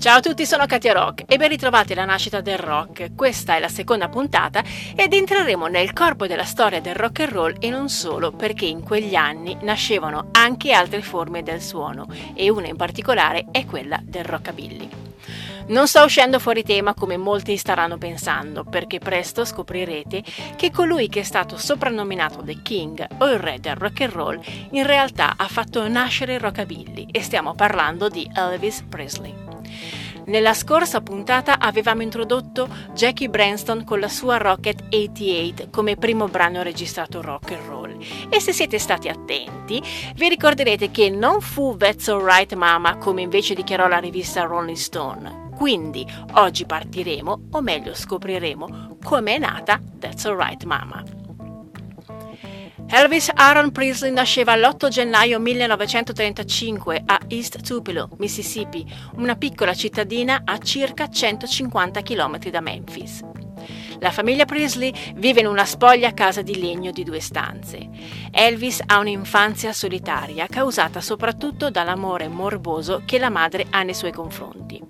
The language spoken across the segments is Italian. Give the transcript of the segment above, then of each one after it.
Ciao a tutti, sono Katia Rock e ben ritrovati alla nascita del rock. Questa è la seconda puntata ed entreremo nel corpo della storia del rock and roll e non solo, perché in quegli anni nascevano anche altre forme del suono e una in particolare è quella del rockabilly. Non sto uscendo fuori tema come molti staranno pensando, perché presto scoprirete che colui che è stato soprannominato The King o il re del rock and roll in realtà ha fatto nascere il rockabilly e stiamo parlando di Elvis Presley. Nella scorsa puntata avevamo introdotto Jackie Brenston con la sua Rocket 88 come primo brano registrato rock and roll e se siete stati attenti vi ricorderete che non fu That's All Right, Mama come invece dichiarò la rivista Rolling Stone. Quindi oggi partiremo, o meglio scopriremo, come è nata That's All Right, Mama. Elvis Aaron Presley nasceva l'8 gennaio 1935 a East Tupelo, Mississippi, una piccola cittadina a circa 150 km da Memphis. La famiglia Presley vive in una spoglia casa di legno di 2 stanze. Elvis ha un'infanzia solitaria, causata soprattutto dall'amore morboso che la madre ha nei suoi confronti.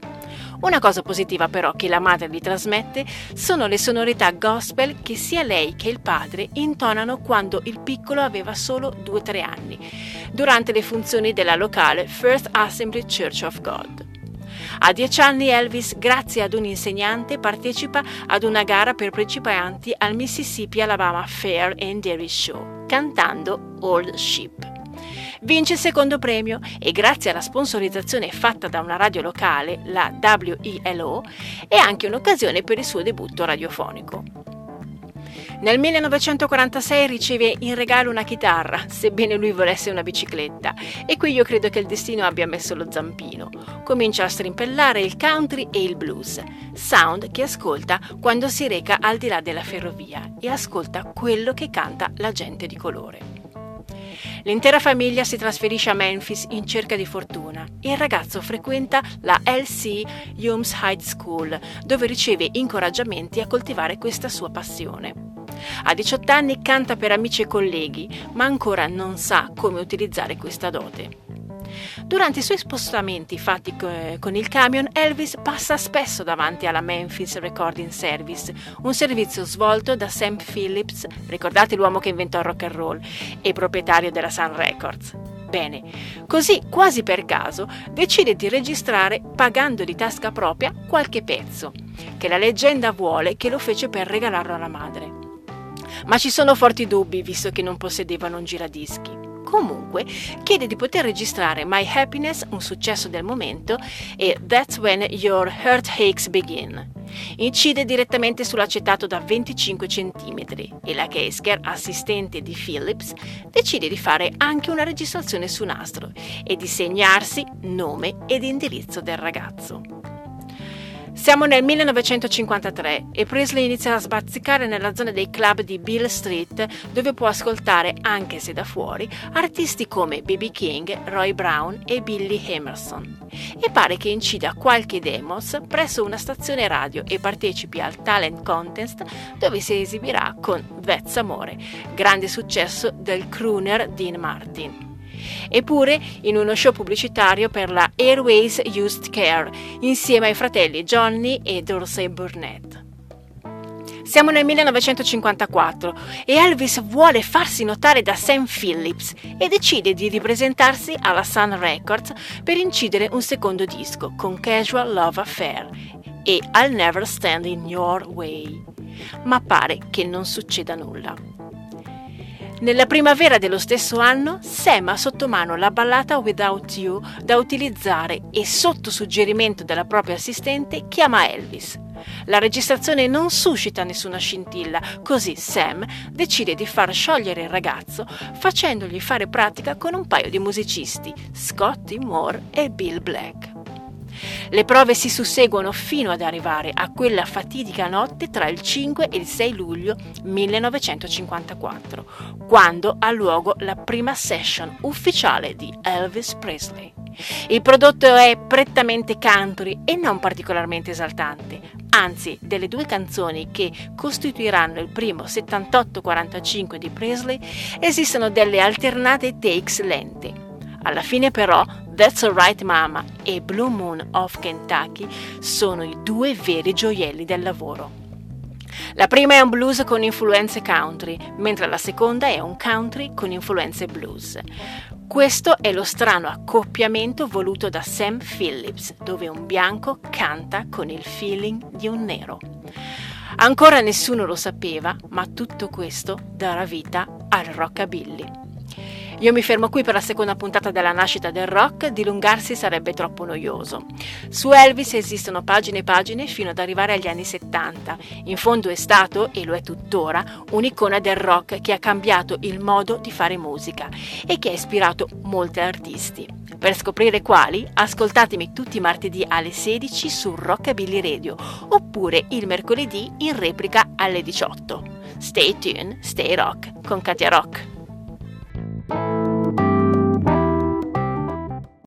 Una cosa positiva però che la madre gli trasmette sono le sonorità gospel che sia lei che il padre intonano quando il piccolo aveva solo 2-3 anni, durante le funzioni della locale First Assembly Church of God. A 10 anni Elvis, grazie ad un insegnante, partecipa ad una gara per principianti al Mississippi Alabama Fair and Dairy Show, cantando Old Shep. Vince il secondo premio e grazie alla sponsorizzazione fatta da una radio locale, la WELO, è anche un'occasione per il suo debutto radiofonico. Nel 1946 riceve in regalo una chitarra, sebbene lui volesse una bicicletta, e qui io credo che il destino abbia messo lo zampino. Comincia a strimpellare il country e il blues, sound che ascolta quando si reca al di là della ferrovia e ascolta quello che canta la gente di colore. L'intera famiglia si trasferisce a Memphis in cerca di fortuna e il ragazzo frequenta la L.C. Humes High School, dove riceve incoraggiamenti a coltivare questa sua passione. A 18 anni canta per amici e colleghi, ma ancora non sa come utilizzare questa dote. Durante i suoi spostamenti fatti con il camion, Elvis passa spesso davanti alla Memphis Recording Service, un servizio svolto da Sam Phillips, ricordate l'uomo che inventò il rock and roll, e proprietario della Sun Records. Bene, così quasi per caso decide di registrare, pagando di tasca propria, qualche pezzo, che la leggenda vuole che lo fece per regalarlo alla madre. Ma ci sono forti dubbi, visto che non possedevano un giradischi. Comunque, chiede di poter registrare My Happiness, un successo del momento, e That's When Your Heartaches Begin. Incide direttamente sull'acetato da 25 cm e la Keisker, assistente di Phillips, decide di fare anche una registrazione su nastro e di segnarsi nome ed indirizzo del ragazzo. Siamo nel 1953 e Presley inizia a sbazzicare nella zona dei club di Beale Street, dove può ascoltare, anche se da fuori, artisti come B.B. King, Roy Brown e Billy Emerson. E pare che incida qualche demos presso una stazione radio e partecipi al Talent Contest, dove si esibirà con That's Amore, grande successo del crooner Dean Martin. Eppure in uno show pubblicitario per la Airways Used Care insieme ai fratelli Johnny e Dorsey Burnett. Siamo nel 1954 e Elvis vuole farsi notare da Sam Phillips e decide di ripresentarsi alla Sun Records per incidere un secondo disco con Casual Love Affair e I'll Never Stand In Your Way, ma pare che non succeda nulla. Nella primavera dello stesso anno, Sam ha sotto mano la ballata Without You da utilizzare e sotto suggerimento della propria assistente chiama Elvis. La registrazione non suscita nessuna scintilla, così Sam decide di far sciogliere il ragazzo facendogli fare pratica con un paio di musicisti, Scotty Moore e Bill Black. Le prove si susseguono fino ad arrivare a quella fatidica notte tra il 5 e il 6 luglio 1954, quando ha luogo la prima session ufficiale di Elvis Presley. Il prodotto è prettamente country e non particolarmente esaltante, anzi delle 2 canzoni che costituiranno il primo 78-45 di Presley esistono delle alternate takes lente. Alla fine però That's All Right Mama e Blue Moon of Kentucky sono i due veri gioielli del lavoro. La prima è un blues con influenze country, mentre la seconda è un country con influenze blues. Questo è lo strano accoppiamento voluto da Sam Phillips, dove un bianco canta con il feeling di un nero. Ancora nessuno lo sapeva, ma tutto questo darà vita al rockabilly. Io mi fermo qui per la seconda puntata della nascita del rock, dilungarsi sarebbe troppo noioso. Su Elvis esistono pagine e pagine fino ad arrivare agli anni 70. In fondo è stato, e lo è tuttora, un'icona del rock che ha cambiato il modo di fare musica e che ha ispirato molti artisti. Per scoprire quali, ascoltatemi tutti i martedì alle 16 su Rockabilly Radio oppure il mercoledì in replica alle 18. Stay tuned, stay rock con Katia Rock.